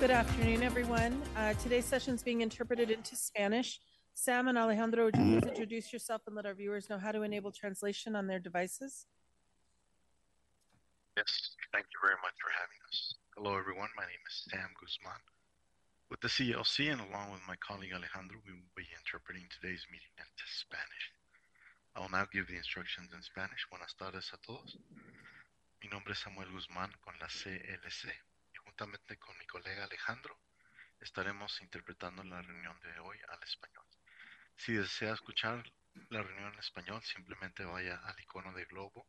Good afternoon, everyone. Today's session is being interpreted into Spanish. Sam and Alejandro, would you please introduce yourself and let our viewers know how to enable translation on their devices? Yes, thank you very much for having us. Hello, everyone. My name is Sam Guzman with the CLC, and along with my colleague Alejandro, we will be interpreting today's meeting into Spanish. I will now give the instructions in Spanish. Buenas tardes a todos. Mi nombre es Samuel Guzmán con la CLC. Y juntamente con mi colega Alejandro, estaremos interpretando la reunión de hoy al español. Si desea escuchar la reunión en español, simplemente vaya al icono de globo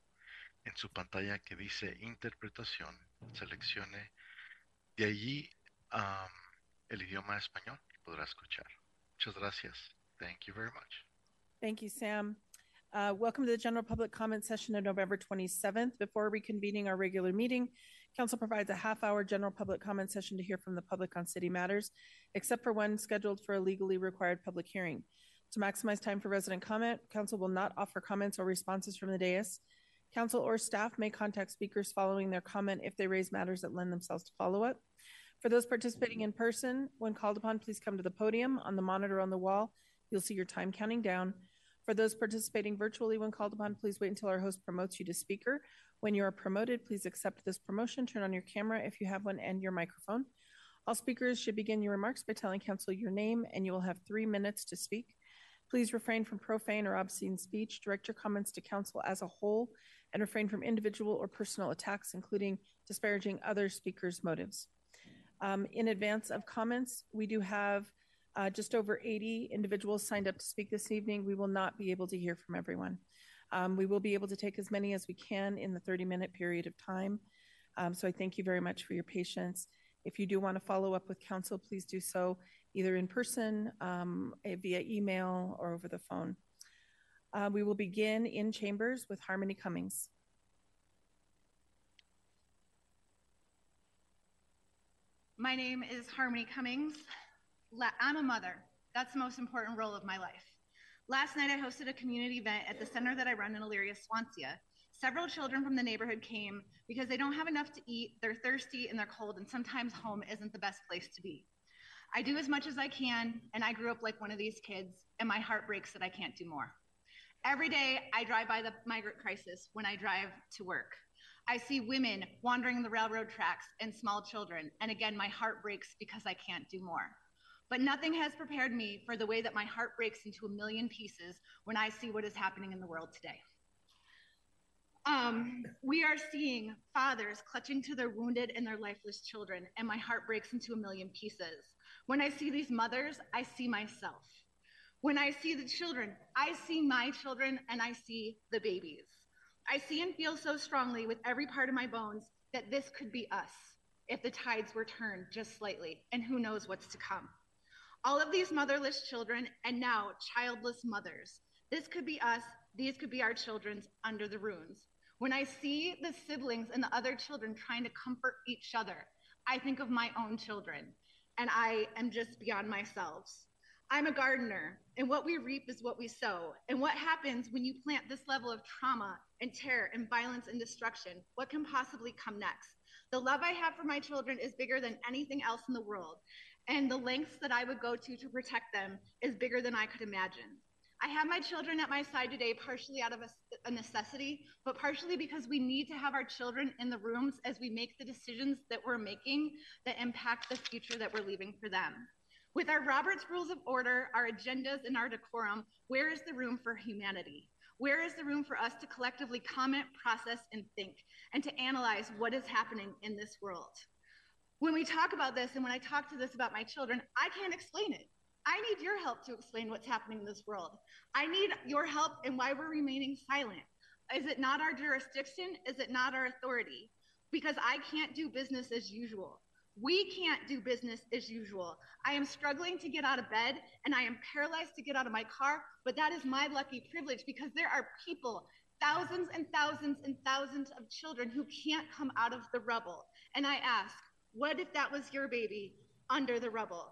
en su pantalla que dice Interpretación. Seleccione de allí el idioma español y podrá escuchar. Muchas gracias. Thank you very much. Thank you, Sam. Welcome to the general public comment session of November 27th. Before reconvening our regular meeting, Council provides a half-hour general public comment session to hear from the public on city matters, except for one scheduled for a legally required public hearing. To maximize time for resident comment, Council will not offer comments or responses from the dais. Council or staff may contact speakers following their comment if they raise matters that lend themselves to follow-up. For those participating in person, when called upon, please come to the podium. On the monitor on the wall, you'll see your time counting down. For those participating virtually, when called upon, please wait until our host promotes you to speaker. When you are promoted, please accept this promotion, turn on your camera if you have one, and your microphone. All speakers should begin your remarks by telling Council your name, and you will have 3 minutes to speak. Please refrain from profane or obscene speech. Direct your comments to Council as a whole, and refrain from individual or personal attacks, including disparaging other speakers' motives. In advance of comments, we do have just over 80 individuals signed up to speak this evening. We will not be able to hear from everyone. We will be able to take as many as we can in the 30-minute period of time. So I thank you very much for your patience. If you do want to follow up with Council, please do so either in person, via email, or over the phone. We will begin in chambers with Harmony Cummings. My name is Harmony Cummings. I'm a mother. That's the most important role of my life. Last night, I hosted a community event at the center that I run in Elyria, Swansea. Several children from the neighborhood came because they don't have enough to eat, they're thirsty, and they're cold, and sometimes home isn't the best place to be. I do as much as I can, and I grew up like one of these kids, and my heart breaks that I can't do more. Every day, I drive by the migrant crisis when I drive to work. I see women wandering the railroad tracks and small children, and again, my heart breaks because I can't do more. But nothing has prepared me for the way that my heart breaks into a million pieces when I see what is happening in the world today. We are seeing fathers clutching to their wounded and their lifeless children, and my heart breaks into a million pieces. When I see these mothers, I see myself. When I see the children, I see my children, and I see the babies. I see and feel so strongly with every part of my bones that this could be us if the tides were turned just slightly, and who knows what's to come. All of these motherless children, and now childless mothers. This could be us, these could be our children's under the ruins. When I see the siblings and the other children trying to comfort each other, I think of my own children, and I am just beyond myself. I'm a gardener, and what we reap is what we sow. And what happens when you plant this level of trauma and terror and violence and destruction? What can possibly come next? The love I have for my children is bigger than anything else in the world. And the lengths that I would go to protect them is bigger than I could imagine. I have my children at my side today, partially out of a necessity, but partially because we need to have our children in the rooms as we make the decisions that we're making that impact the future that we're leaving for them. With our Robert's Rules of Order, our agendas, and our decorum, where is the room for humanity? Where is the room for us to collectively comment, process, and think, and to analyze what is happening in this world? When we talk about this, and when I talk to this about my children, I can't explain it. I need your help to explain what's happening in this world. I need your help in why we're remaining silent. Is it not our jurisdiction? Is it not our authority? Because I can't do business as usual. We can't do business as usual. I am struggling to get out of bed, and I am paralyzed to get out of my car, but that is my lucky privilege because there are people, thousands and thousands and thousands of children who can't come out of the rubble. And I ask, what if that was your baby under the rubble?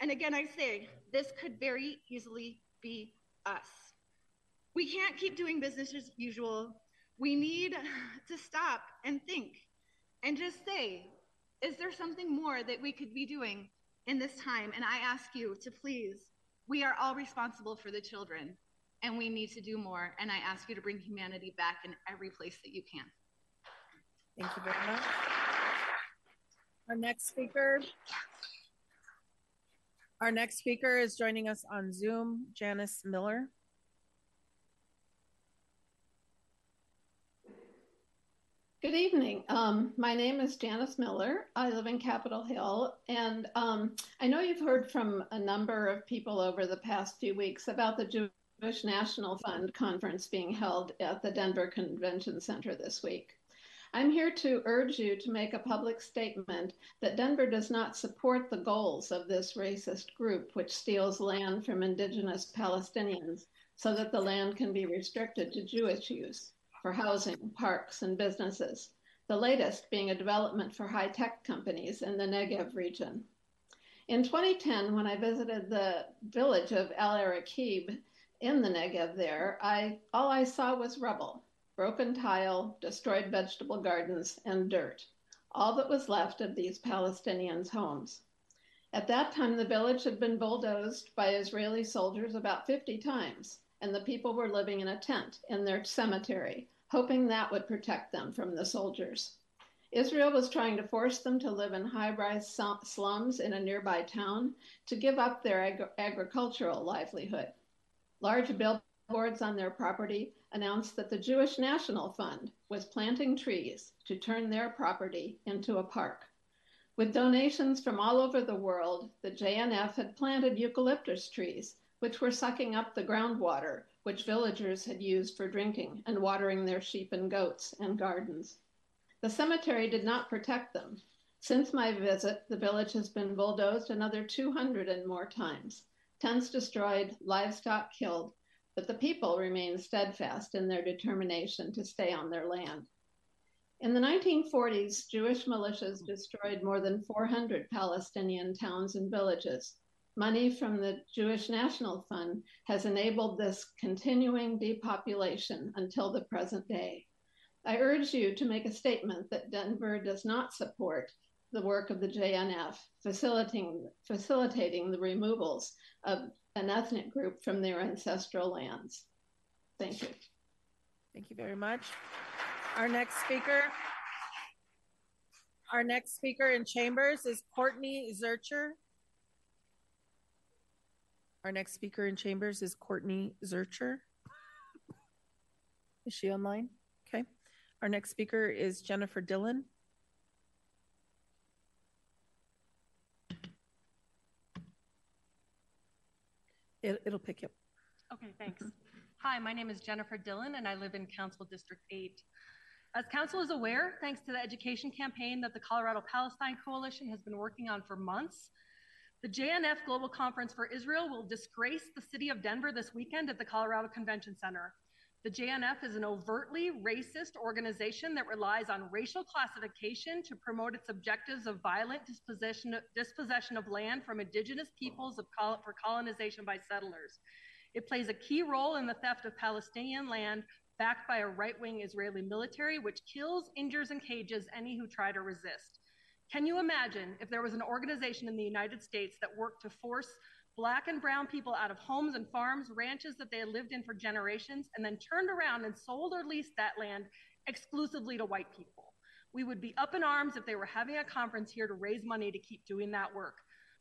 And again, I say, this could very easily be us. We can't keep doing business as usual. We need to stop and think and just say, Is there something more that we could be doing in this time? And I ask you to please, we are all responsible for the children, and we need to do more. And I ask you to bring humanity back in every place that you can. Thank you very much. Our next speaker is joining us on Zoom, Janice Miller. Good evening. My name is Janice Miller. I live in Capitol Hill, and I know you've heard from a number of people over the past few weeks about the Jewish National Fund conference being held at the Denver Convention Center this week. I'm here to urge you to make a public statement that Denver does not support the goals of this racist group, which steals land from indigenous Palestinians so that the land can be restricted to Jewish use for housing, parks, and businesses, the latest being a development for high-tech companies in the Negev region. In 2010, when I visited the village of Al-Arakib in the Negev there, all I saw was rubble, broken tile, destroyed vegetable gardens, and dirt, all that was left of these Palestinians' homes. At that time, the village had been bulldozed by Israeli soldiers about 50 times, and the people were living in a tent in their cemetery, hoping that would protect them from the soldiers. Israel was trying to force them to live in high-rise slums in a nearby town to give up their agricultural livelihood. Large billboards on their property announced that the Jewish National Fund was planting trees to turn their property into a park. With donations from all over the world, the JNF had planted eucalyptus trees, which were sucking up the groundwater, which villagers had used for drinking and watering their sheep and goats and gardens. The cemetery did not protect them. Since my visit, the village has been bulldozed another 200 and more times, tents destroyed, livestock killed, but the people remain steadfast in their determination to stay on their land. In the 1940s, Jewish militias destroyed more than 400 Palestinian towns and villages. Money from the Jewish National Fund has enabled this continuing depopulation until the present day. I urge you to make a statement that Denver does not support the work of the JNF facilitating the removals of an ethnic group from their ancestral lands. Thank you. Thank you very much. Our next speaker in chambers is Courtney Zurcher. Is she online? Okay. Our next speaker is Jennifer Dillon. It'll pick you up. Okay, thanks. Hi, my name is Jennifer Dillon, and I live in Council District 8. As Council is aware, thanks to the education campaign that the Colorado Palestine Coalition has been working on for months, the JNF Global Conference for Israel will disgrace the city of Denver this weekend at the Colorado Convention Center. The JNF is an overtly racist organization that relies on racial classification to promote its objectives of violent dispossession of land from indigenous peoples for colonization by settlers. It plays a key role in the theft of Palestinian land, backed by a right-wing Israeli military, which kills, injures, and cages any who try to resist. Can you imagine if there was an organization in the United States that worked to force Black and brown people out of homes and farms, ranches that they had lived in for generations, and then turned around and sold or leased that land exclusively to white people? We would be up in arms if they were having a conference here to raise money to keep doing that work.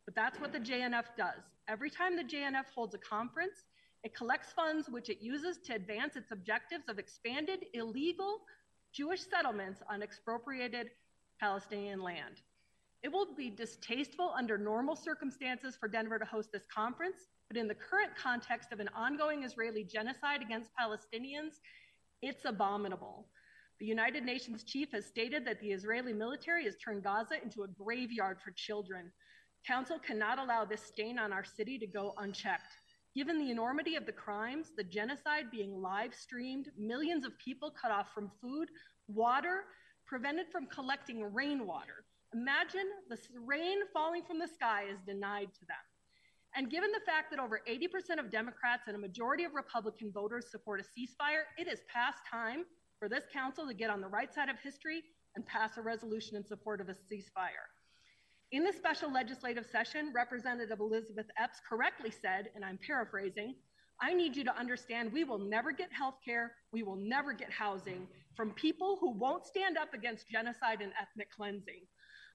But that's what the JNF does. Every time the JNF holds a conference, it collects funds which it uses to advance its objectives of expanded illegal Jewish settlements on expropriated Palestinian land. It will be distasteful under normal circumstances for Denver to host this conference, but in the current context of an ongoing Israeli genocide against Palestinians, it's abominable. The United Nations chief has stated that the Israeli military has turned Gaza into a graveyard for children. Council cannot allow this stain on our city to go unchecked. Given the enormity of the crimes, the genocide being live streamed, millions of people cut off from food, water, prevented from collecting rainwater. Imagine the rain falling from the sky is denied to them. And given the fact that over 80% of Democrats and a majority of Republican voters support a ceasefire, it is past time for this council to get on the right side of history and pass a resolution in support of a ceasefire. In the special legislative session, Representative Elizabeth Epps correctly said, and I'm paraphrasing, I need you to understand we will never get health care, we will never get housing from people who won't stand up against genocide and ethnic cleansing.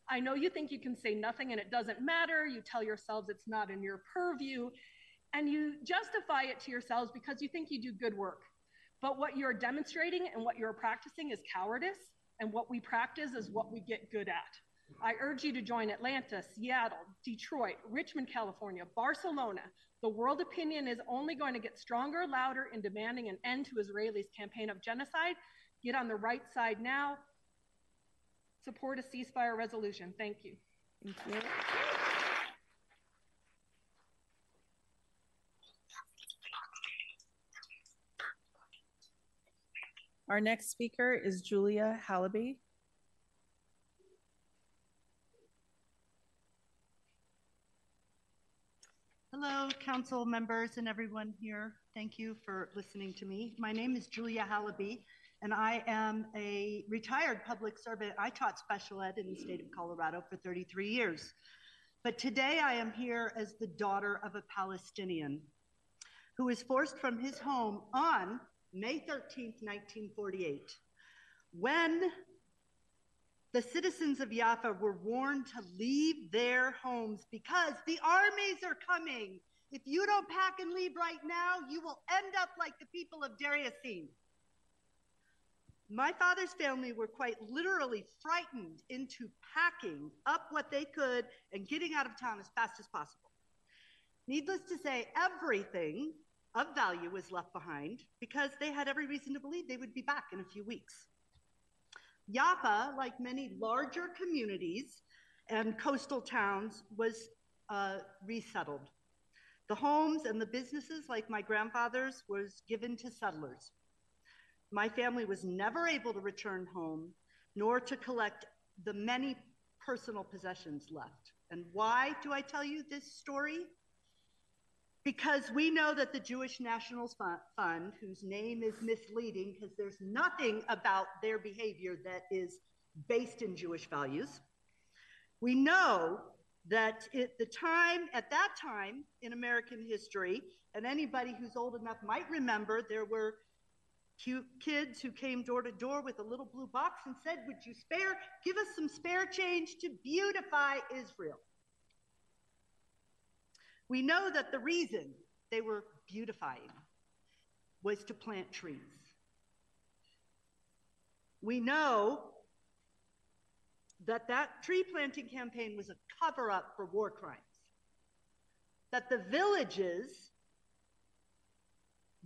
I know you think you can say nothing and it doesn't matter, you tell yourselves it's not in your purview, and you justify it to yourselves because you think you do good work. But what you're demonstrating and what you're practicing is cowardice, and what we practice is what we get good at. I urge you to join Atlanta, Seattle, Detroit, Richmond, California, Barcelona. The world opinion is only going to get stronger, louder, and demanding an end to Israelis' campaign of genocide. Get on the right side now. Support a ceasefire resolution. Thank you. Thank you. Our next speaker is Julia Halaby. Hello, council members and everyone here. Thank you for listening to me. My name is Julia Halaby, and I am a retired public servant. I taught special ed in the state of Colorado for 33 years. But today I am here as the daughter of a Palestinian who was forced from his home on May 13th, 1948, when the citizens of Yaffa were warned to leave their homes because the armies are coming. If you don't pack and leave right now, you will end up like the people of Deir Yassin. My father's family were quite literally frightened into packing up what they could and getting out of town as fast as possible. Needless to say, everything of value was left behind because they had every reason to believe they would be back in a few weeks. Yapa, like many larger communities and coastal towns, was resettled. The homes and the businesses, like my grandfather's, was given to settlers. My family was never able to return home, nor to collect the many personal possessions left. And why do I tell you this story? Because we know that the Jewish National Fund, whose name is misleading because there's nothing about their behavior that is based in Jewish values. We know that at that time in American history, and anybody who's old enough might remember, there were cute kids who came door to door with a little blue box and said, would you give us some spare change to beautify Israel? We know that the reason they were beautifying was to plant trees. We know that that tree planting campaign was a cover-up for war crimes, that the villages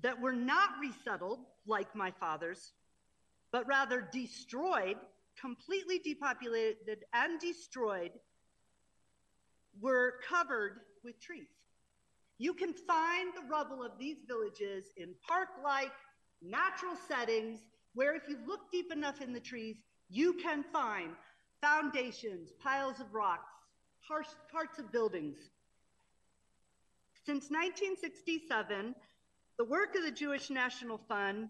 that were not resettled, like my father's, but rather destroyed, completely depopulated and destroyed, were covered with trees. You can find the rubble of these villages in park-like natural settings where if you look deep enough in the trees, you can find foundations, piles of rocks, parts of buildings. Since 1967, the work of the Jewish National Fund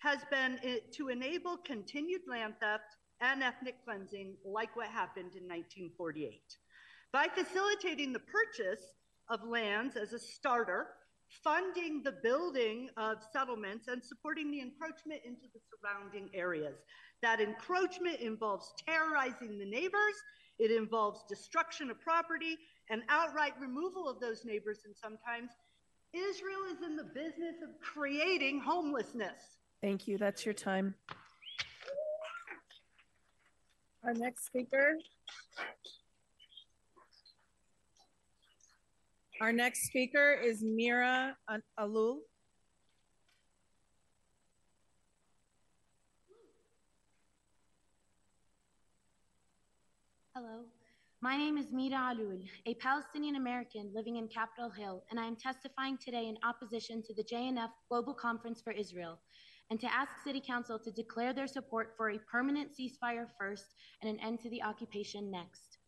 has been to enable continued land theft and ethnic cleansing like what happened in 1948. By facilitating the purchase of lands as a starter, funding the building of settlements, and supporting the encroachment into the surrounding areas. That encroachment involves terrorizing the neighbors, it involves destruction of property, and outright removal of those neighbors, and sometimes Israel is in the business of creating homelessness. Thank you, that's your time. Our next speaker. Our next speaker is Mira Alul. Hello, my name is Mira Alul, a Palestinian American living in Capitol Hill, and I am testifying today in opposition to the JNF Global Conference for Israel, and to ask City Council to declare their support for a permanent ceasefire first and an end to the occupation next.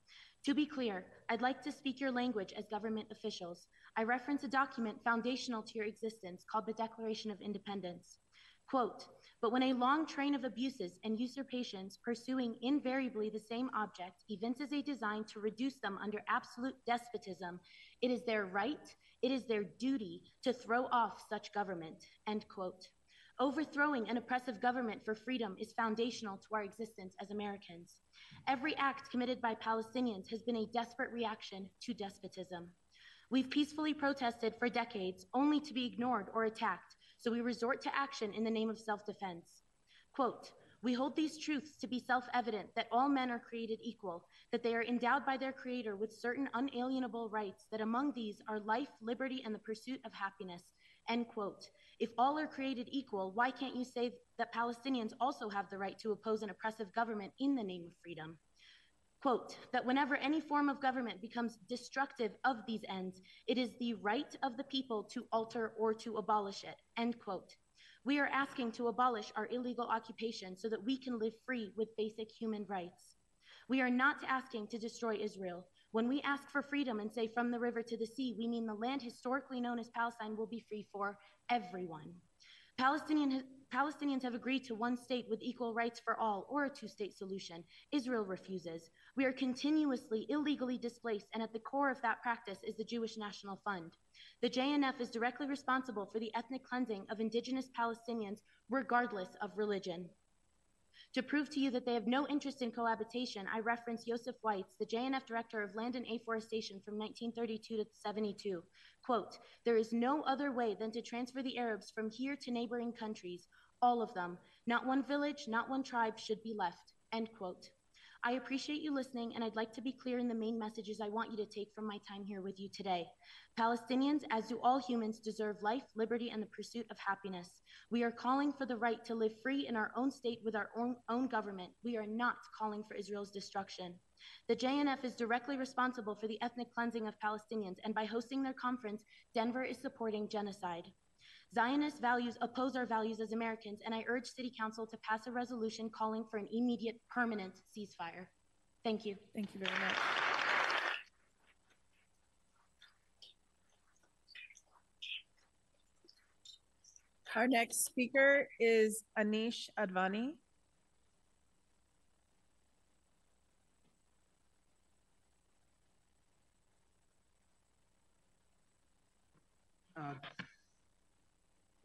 To be clear, I'd like to speak your language as government officials. I reference a document foundational to your existence called the Declaration of Independence. Quote, but when a long train of abuses and usurpations pursuing invariably the same object evinces a design to reduce them under absolute despotism, it is their right, it is their duty to throw off such government, end quote. Overthrowing an oppressive government for freedom is foundational to our existence as Americans. Every act committed by Palestinians has been a desperate reaction to despotism. We've peacefully protested for decades only to be ignored or attacked, so we resort to action in the name of self-defense. Quote, we hold these truths to be self-evident that all men are created equal, that they are endowed by their creator with certain unalienable rights, that among these are life, liberty, and the pursuit of happiness, end quote. If all are created equal, why can't you say that Palestinians also have the right to oppose an oppressive government in the name of freedom? Quote, that whenever any form of government becomes destructive of these ends, it is the right of the people to alter or to abolish it, end quote. We are asking to abolish our illegal occupation so that we can live free with basic human rights. We are not asking to destroy Israel. When we ask for freedom and say from the river to the sea, we mean the land historically known as Palestine will be free for everyone. Palestinians have agreed to one state with equal rights for all or a two-state solution. Israel refuses. We are continuously illegally displaced, and at the core of that practice is the Jewish National Fund. The JNF is directly responsible for the ethnic cleansing of indigenous Palestinians, regardless of religion. To prove to you that they have no interest in cohabitation, I reference Yosef Weitz, the JNF director of land and afforestation from 1932 to 72. Quote, there is no other way than to transfer the Arabs from here to neighboring countries, all of them. Not one village, not one tribe should be left, end quote. I appreciate you listening, and I'd like to be clear in the main messages I want you to take from my time here with you today. Palestinians, as do all humans, deserve life, liberty, and the pursuit of happiness. We are calling for the right to live free in our own state with our own government. We are not calling for Israel's destruction. The JNF is directly responsible for the ethnic cleansing of Palestinians, and by hosting their conference, Denver is supporting genocide. Zionist values oppose our values as Americans, and I urge City Council to pass a resolution calling for an immediate, permanent ceasefire. Thank you. Thank you very much. Our next speaker is Anish Advani.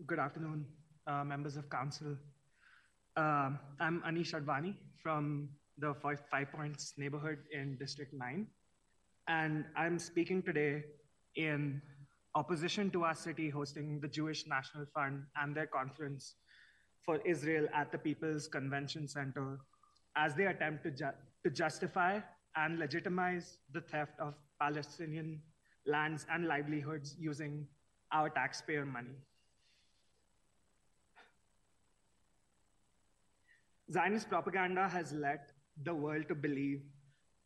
Good afternoon, members of council. I'm Anish Advani from the Five Points neighborhood in District 9. And I'm speaking today in opposition to our city hosting the Jewish National Fund and their conference for Israel at the People's Convention Center as they attempt to justify and legitimize the theft of Palestinian lands and livelihoods using our taxpayer money. Zionist propaganda has led the world to believe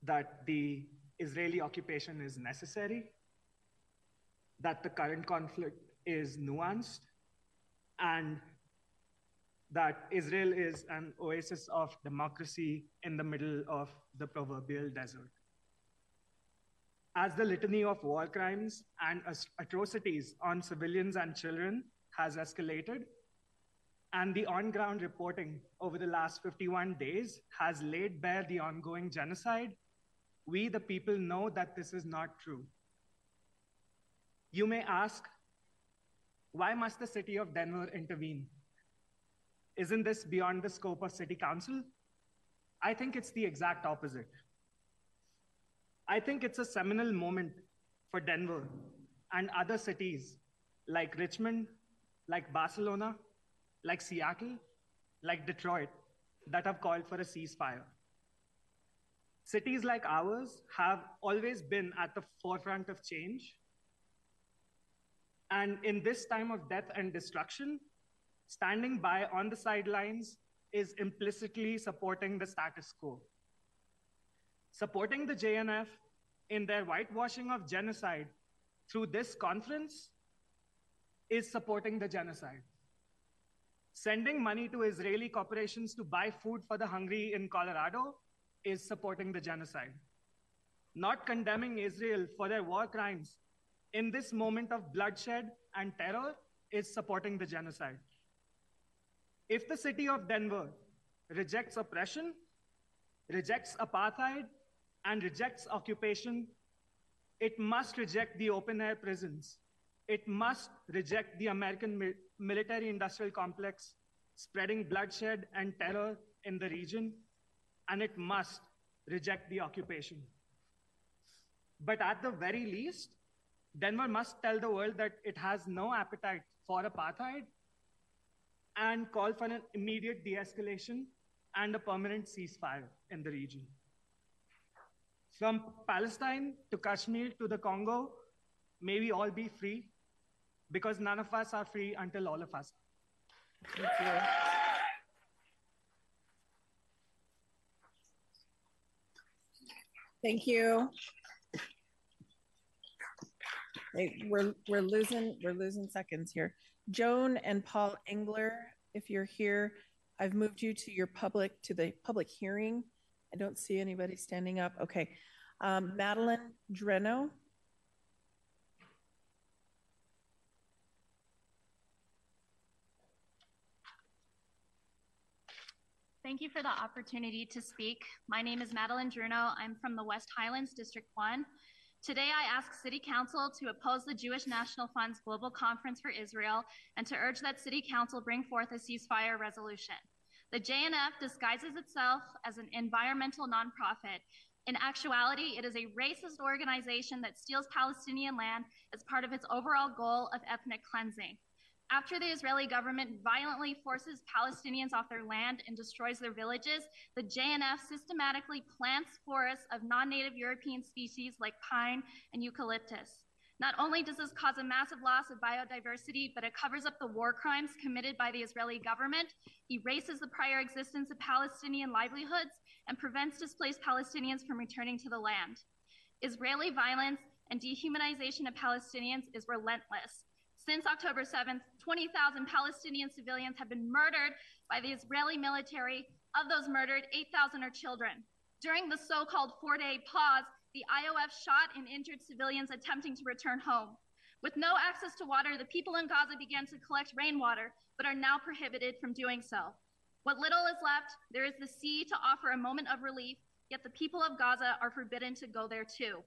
that the Israeli occupation is necessary, that the current conflict is nuanced, and that Israel is an oasis of democracy in the middle of the proverbial desert. As the litany of war crimes and atrocities on civilians and children has escalated, and the on-ground reporting over the last 51 days has laid bare the ongoing genocide, we the people know that this is not true. You may ask, why must the city of Denver intervene? Isn't this beyond the scope of city council? I think it's the exact opposite. I think it's a seminal moment for Denver and other cities like Richmond, like Barcelona, like Seattle, like Detroit, that have called for a ceasefire. Cities like ours have always been at the forefront of change. And in this time of death and destruction, standing by on the sidelines is implicitly supporting the status quo. Supporting the JNF in their whitewashing of genocide through this conference is supporting the genocide. Sending money to Israeli corporations to buy food for the hungry in Colorado is supporting the genocide. Not condemning Israel for their war crimes in this moment of bloodshed and terror is supporting the genocide. If the city of Denver rejects oppression, rejects apartheid, and rejects occupation, it must reject the open-air prisons. It must reject the American military-industrial complex spreading bloodshed and terror in the region, and it must reject the occupation. But at the very least, Denver must tell the world that it has no appetite for apartheid and call for an immediate de-escalation and a permanent ceasefire in the region. From Palestine to Kashmir to the Congo, may we all be free, because none of us are free until all of us are. Thank you. Thank you. We're losing seconds here. Joan and Paul Engler, if you're here, I've moved you to your public hearing. I don't see anybody standing up. Okay, Madeleine Druno. Thank you for the opportunity to speak. My name is Madeleine Druno. I'm from the West Highlands, District 1. Today, I ask City Council to oppose the Jewish National Fund's Global Conference for Israel and to urge that City Council bring forth a ceasefire resolution. The JNF disguises itself as an environmental nonprofit. In actuality, it is a racist organization that steals Palestinian land as part of its overall goal of ethnic cleansing. After the Israeli government violently forces Palestinians off their land and destroys their villages, the JNF systematically plants forests of non-native European species like pine and eucalyptus. Not only does this cause a massive loss of biodiversity, but it covers up the war crimes committed by the Israeli government, erases the prior existence of Palestinian livelihoods, and prevents displaced Palestinians from returning to the land. Israeli violence and dehumanization of Palestinians is relentless. Since October 7th, 20,000 Palestinian civilians have been murdered by the Israeli military. Of those murdered, 8,000 are children. During the so-called four-day pause, the IOF shot and injured civilians attempting to return home. With no access to water, the people in Gaza began to collect rainwater, but are now prohibited from doing so. What little is left, there is the sea to offer a moment of relief, yet the people of Gaza are forbidden to go there too.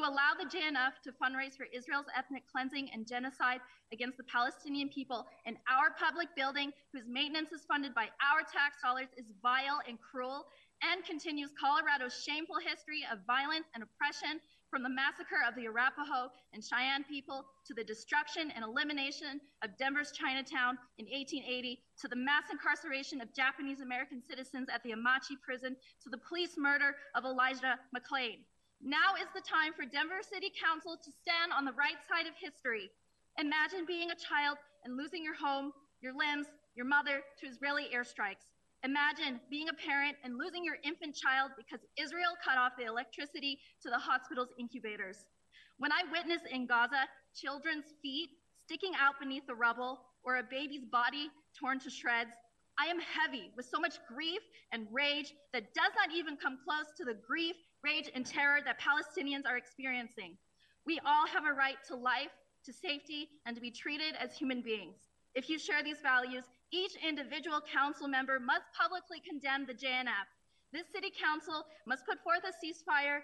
To allow the JNF to fundraise for Israel's ethnic cleansing and genocide against the Palestinian people in our public building, whose maintenance is funded by our tax dollars, is vile and cruel, and continues Colorado's shameful history of violence and oppression, from the massacre of the Arapaho and Cheyenne people, to the destruction and elimination of Denver's Chinatown in 1880, to the mass incarceration of Japanese American citizens at the Amachi prison, to the police murder of Elijah McClain. Now is the time for Denver City Council to stand on the right side of history. Imagine being a child and losing your home, your limbs, your mother to Israeli airstrikes. Imagine being a parent and losing your infant child because Israel cut off the electricity to the hospital's incubators. When I witnessed in Gaza children's feet sticking out beneath the rubble or a baby's body torn to shreds, I am heavy with so much grief and rage that does not even come close to the grief, rage, and terror that Palestinians are experiencing. We all have a right to life, to safety, and to be treated as human beings. If you share these values, each individual council member must publicly condemn the JNF. This city council must put forth a ceasefire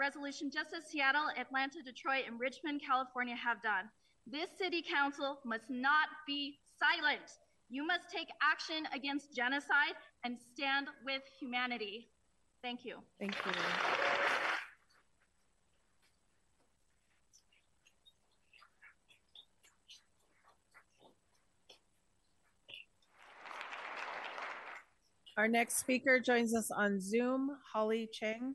resolution, just as Seattle, Atlanta, Detroit, and Richmond, California have done. This city council must not be silent. You must take action against genocide and stand with humanity. Thank you. Thank you. Our next speaker joins us on Zoom, Holly Cheng.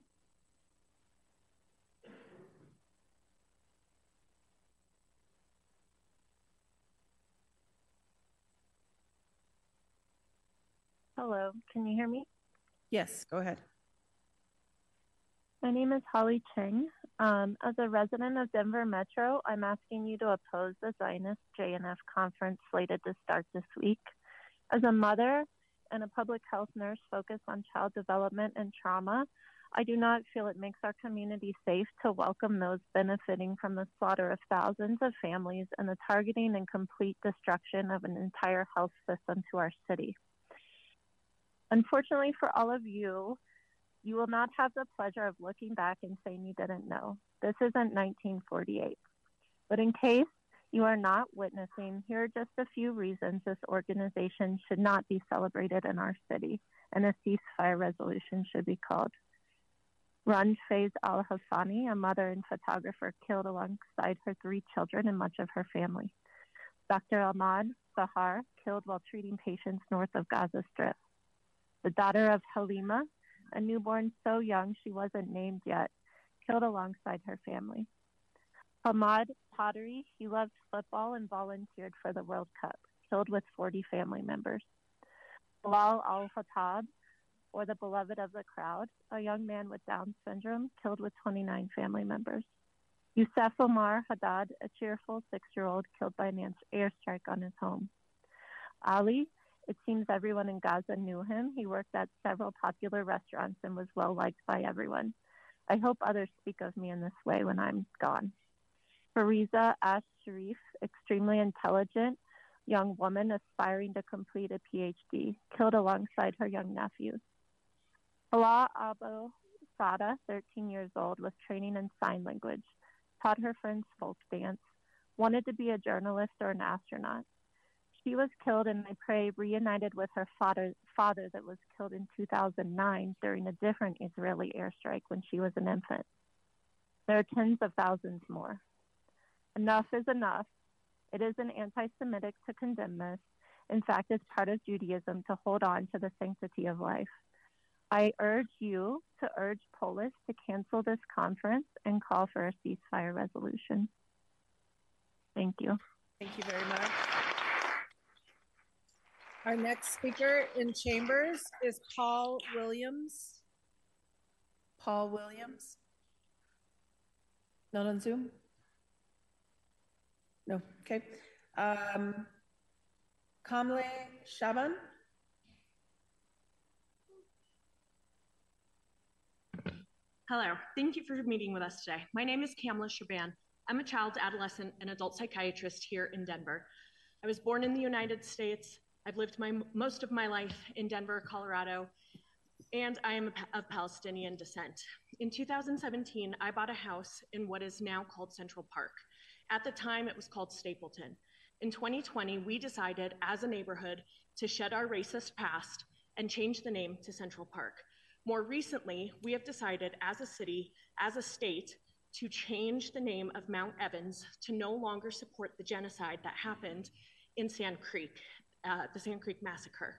Hello, can you hear me? Yes, go ahead. My name is Holly Cheng. As a resident of Denver Metro, I'm asking you to oppose the Zionist JNF conference slated to start this week. As a mother and a public health nurse focused on child development and trauma, I do not feel it makes our community safe to welcome those benefiting from the slaughter of thousands of families and the targeting and complete destruction of an entire health system to our city. Unfortunately for all of you, you will not have the pleasure of looking back and saying you didn't know. This isn't 1948. But in case you are not witnessing, here are just a few reasons this organization should not be celebrated in our city and a ceasefire resolution should be called. Ranj Faiz Al-Hassani, a mother and photographer, killed alongside her three children and much of her family. Dr. Ahmad Sahar, killed while treating patients north of Gaza Strip. The daughter of Halima, a newborn so young she wasn't named yet, killed alongside her family. Hamad Pottery, he loved football and volunteered for the World Cup, killed with 40 family members. Bilal Al-Khattab, or the beloved of the crowd, a young man with Down syndrome, killed with 29 family members. Youssef Omar Haddad, a cheerful 6-year-old, killed by an airstrike on his home. Ali, it seems everyone in Gaza knew him. He worked at several popular restaurants and was well liked by everyone. I hope others speak of me in this way when I'm gone. Fariza Ash-Sharif, extremely intelligent young woman aspiring to complete a PhD, killed alongside her young nephews. Hala Abu Sada, 13 years old, was training in sign language, taught her friends folk dance, wanted to be a journalist or an astronaut. She was killed and I pray reunited with her father that was killed in 2009 during a different Israeli airstrike when she was an infant. There are tens of thousands more. Enough is enough. It isn't anti-Semitic to condemn this. In fact, it's part of Judaism to hold on to the sanctity of life. I urge you to urge Polis to cancel this conference and call for a ceasefire resolution. Thank you. Thank you very much. Our next speaker in chambers is Paul Williams. Paul Williams? Not on Zoom? No, okay. Kamla Shaban. Hello, thank you for meeting with us today. My name is Kamla Shaban. I'm a child, adolescent, and adult psychiatrist here in Denver. I was born in the United States. I've lived most of my life in Denver, Colorado, and I am of Palestinian descent. In 2017, I bought a house in what is now called Central Park. At the time, it was called Stapleton. In 2020, we decided as a neighborhood to shed our racist past and change the name to Central Park. More recently, we have decided as a city, as a state, to change the name of Mount Evans to no longer support the genocide that happened in Sand Creek, the Sand Creek massacre.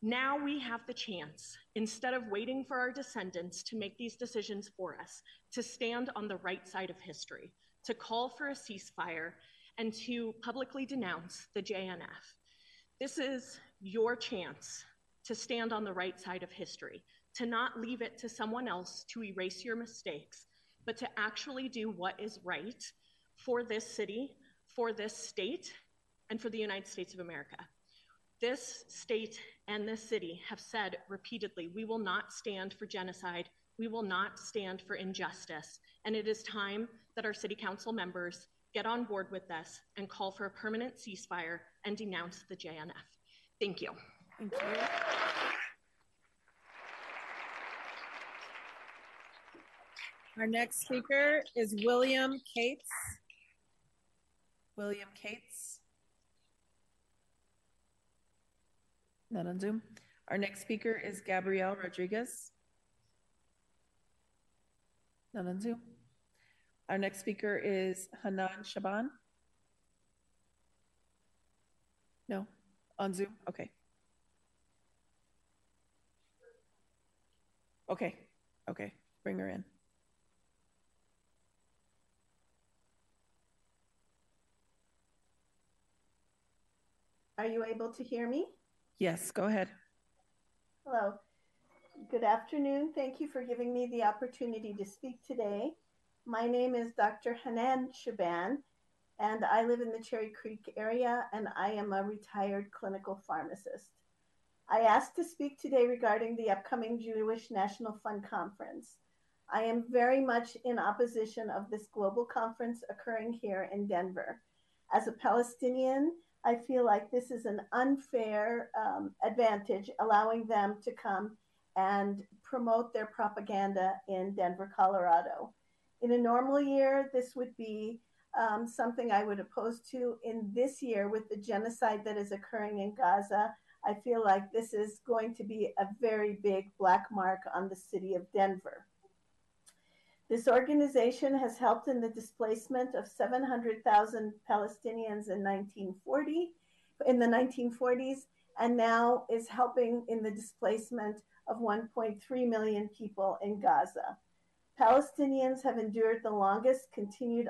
Now we have the chance, instead of waiting for our descendants to make these decisions for us, to stand on the right side of history, to call for a ceasefire, and to publicly denounce the JNF. This is your chance to stand on the right side of history, to not leave it to someone else to erase your mistakes, but to actually do what is right for this city, for this state, and for the United States of America. This state and this city have said repeatedly, we will not stand for genocide, we will not stand for injustice, and it is time that our city council members get on board with this and call for a permanent ceasefire and denounce the JNF. Thank you. Thank you. Our next speaker is William Cates. William Cates. Not on Zoom. Our next speaker is Gabrielle Rodriguez. Not on Zoom. Our next speaker is Hanan Shaban. No, on Zoom, okay. Okay, bring her in. Are you able to hear me? Yes, go ahead. Hello, good afternoon. Thank you for giving me the opportunity to speak today. My name is Dr. Hanan Shaban, and I live in the Cherry Creek area, and I am a retired clinical pharmacist. I asked to speak today regarding the upcoming Jewish National Fund Conference. I am very much in opposition of this global conference occurring here in Denver. As a Palestinian, I feel like this is an unfair advantage, allowing them to come and promote their propaganda in Denver, Colorado. In a normal year, this would be something I would oppose to. In this year, with the genocide that is occurring in Gaza, I feel like this is going to be a very big black mark on the city of Denver. This organization has helped in the displacement of 700,000 Palestinians in the 1940s, and now is helping in the displacement of 1.3 million people in Gaza. Palestinians have endured the longest continued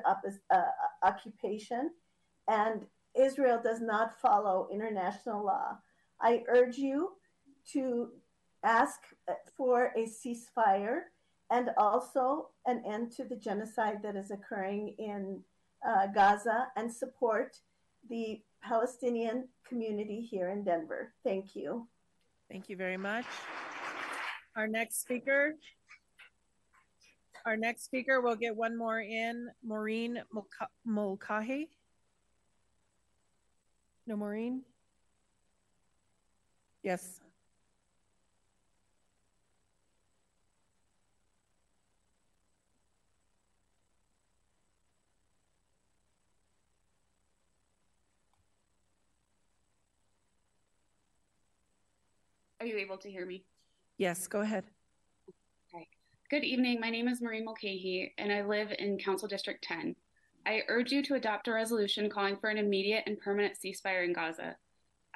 occupation, and Israel does not follow international law. I urge you to ask for a ceasefire and also an end to the genocide that is occurring in Gaza, and support the Palestinian community here in Denver. Thank you. Thank you very much. Our next speaker, we'll get one more in, Maureen Mulcahy. No, Maureen? Yes. Are you able to hear me? Yes, go ahead. Okay. Good evening. My name is Maureen Mulcahy, and I live in Council District 10. I urge you to adopt a resolution calling for an immediate and permanent ceasefire in Gaza.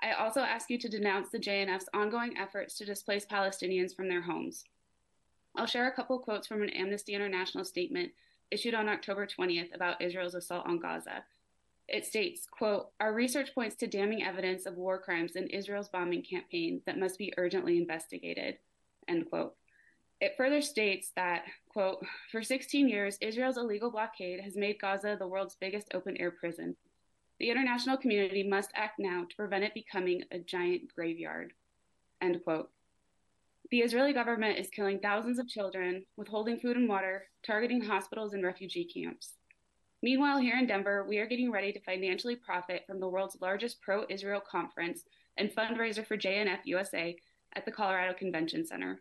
I also ask you to denounce the JNF's ongoing efforts to displace Palestinians from their homes. I'll share a couple quotes from an Amnesty International statement issued on October 20th about Israel's assault on Gaza. It states, quote, "Our research points to damning evidence of war crimes in Israel's bombing campaign that must be urgently investigated," end quote. It further states that, quote, "For 16 years, Israel's illegal blockade has made Gaza the world's biggest open-air prison. The international community must act now to prevent it becoming a giant graveyard," end quote. The Israeli government is killing thousands of children, withholding food and water, targeting hospitals and refugee camps. Meanwhile, here in Denver, we are getting ready to financially profit from the world's largest pro-Israel conference and fundraiser for JNF USA at the Colorado Convention Center.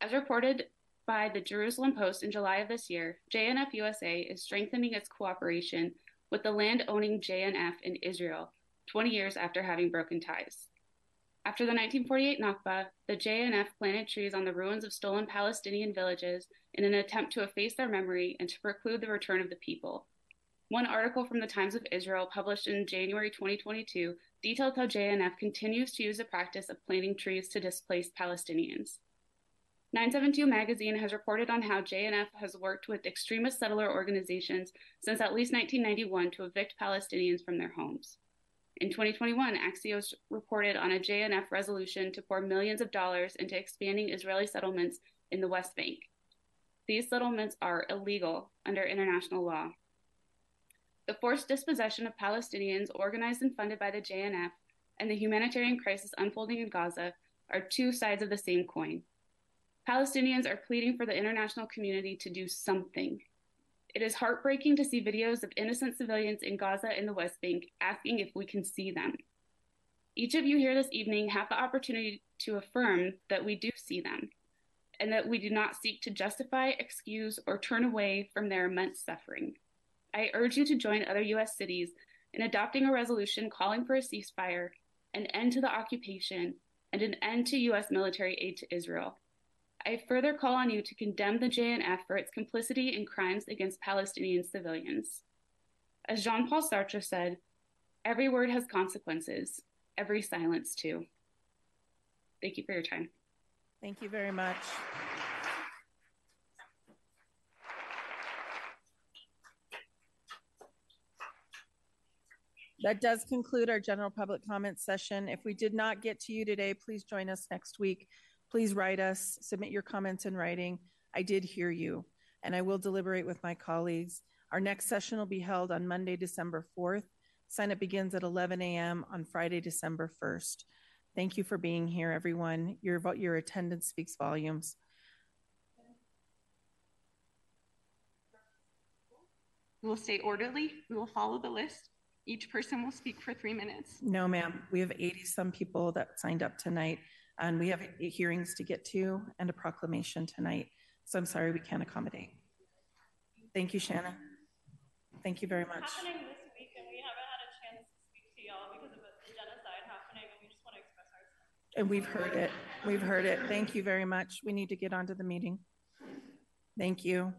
As reported by the Jerusalem Post in July of this year, JNF USA is strengthening its cooperation with the land-owning JNF in Israel, 20 years after having broken ties. After the 1948 Nakba, the JNF planted trees on the ruins of stolen Palestinian villages in an attempt to efface their memory and to preclude the return of the people. One article from the Times of Israel, published in January 2022, detailed how JNF continues to use the practice of planting trees to displace Palestinians. 972 magazine has reported on how JNF has worked with extremist settler organizations since at least 1991 to evict Palestinians from their homes. In 2021, Axios reported on a JNF resolution to pour millions of dollars into expanding Israeli settlements in the West Bank. These settlements are illegal under international law. The forced dispossession of Palestinians organized and funded by the JNF and the humanitarian crisis unfolding in Gaza are two sides of the same coin. Palestinians are pleading for the international community to do something. It is heartbreaking to see videos of innocent civilians in Gaza and the West Bank, asking if we can see them. Each of you here this evening have the opportunity to affirm that we do see them, and that we do not seek to justify, excuse, or turn away from their immense suffering. I urge you to join other U.S. cities in adopting a resolution calling for a ceasefire, an end to the occupation, and an end to U.S. military aid to Israel. I further call on you to condemn the JNF for its complicity in crimes against Palestinian civilians. As Jean-Paul Sartre said, every word has consequences, every silence too. Thank you for your time. Thank you very much. That does conclude our general public comment session. If we did not get to you today, please join us next week. Please write us, submit your comments in writing. I did hear you, and I will deliberate with my colleagues. Our next session will be held on Monday, December 4th. Sign up begins at 11 a.m. on Friday, December 1st. Thank you for being here, everyone. Your attendance speaks volumes. We'll stay orderly. We will follow the list. Each person will speak for 3 minutes. No, ma'am. We have 80 some people that signed up tonight, and we have hearings to get to and a proclamation tonight. So I'm sorry we can't accommodate. Thank you, Shanna. Thank you very much. It's happening this week, and we haven't had a chance to speak to y'all because of the genocide happening, and we just want to express ourselves. And we've heard it. We've heard it. Thank you very much. We need to get on to the meeting. Thank you.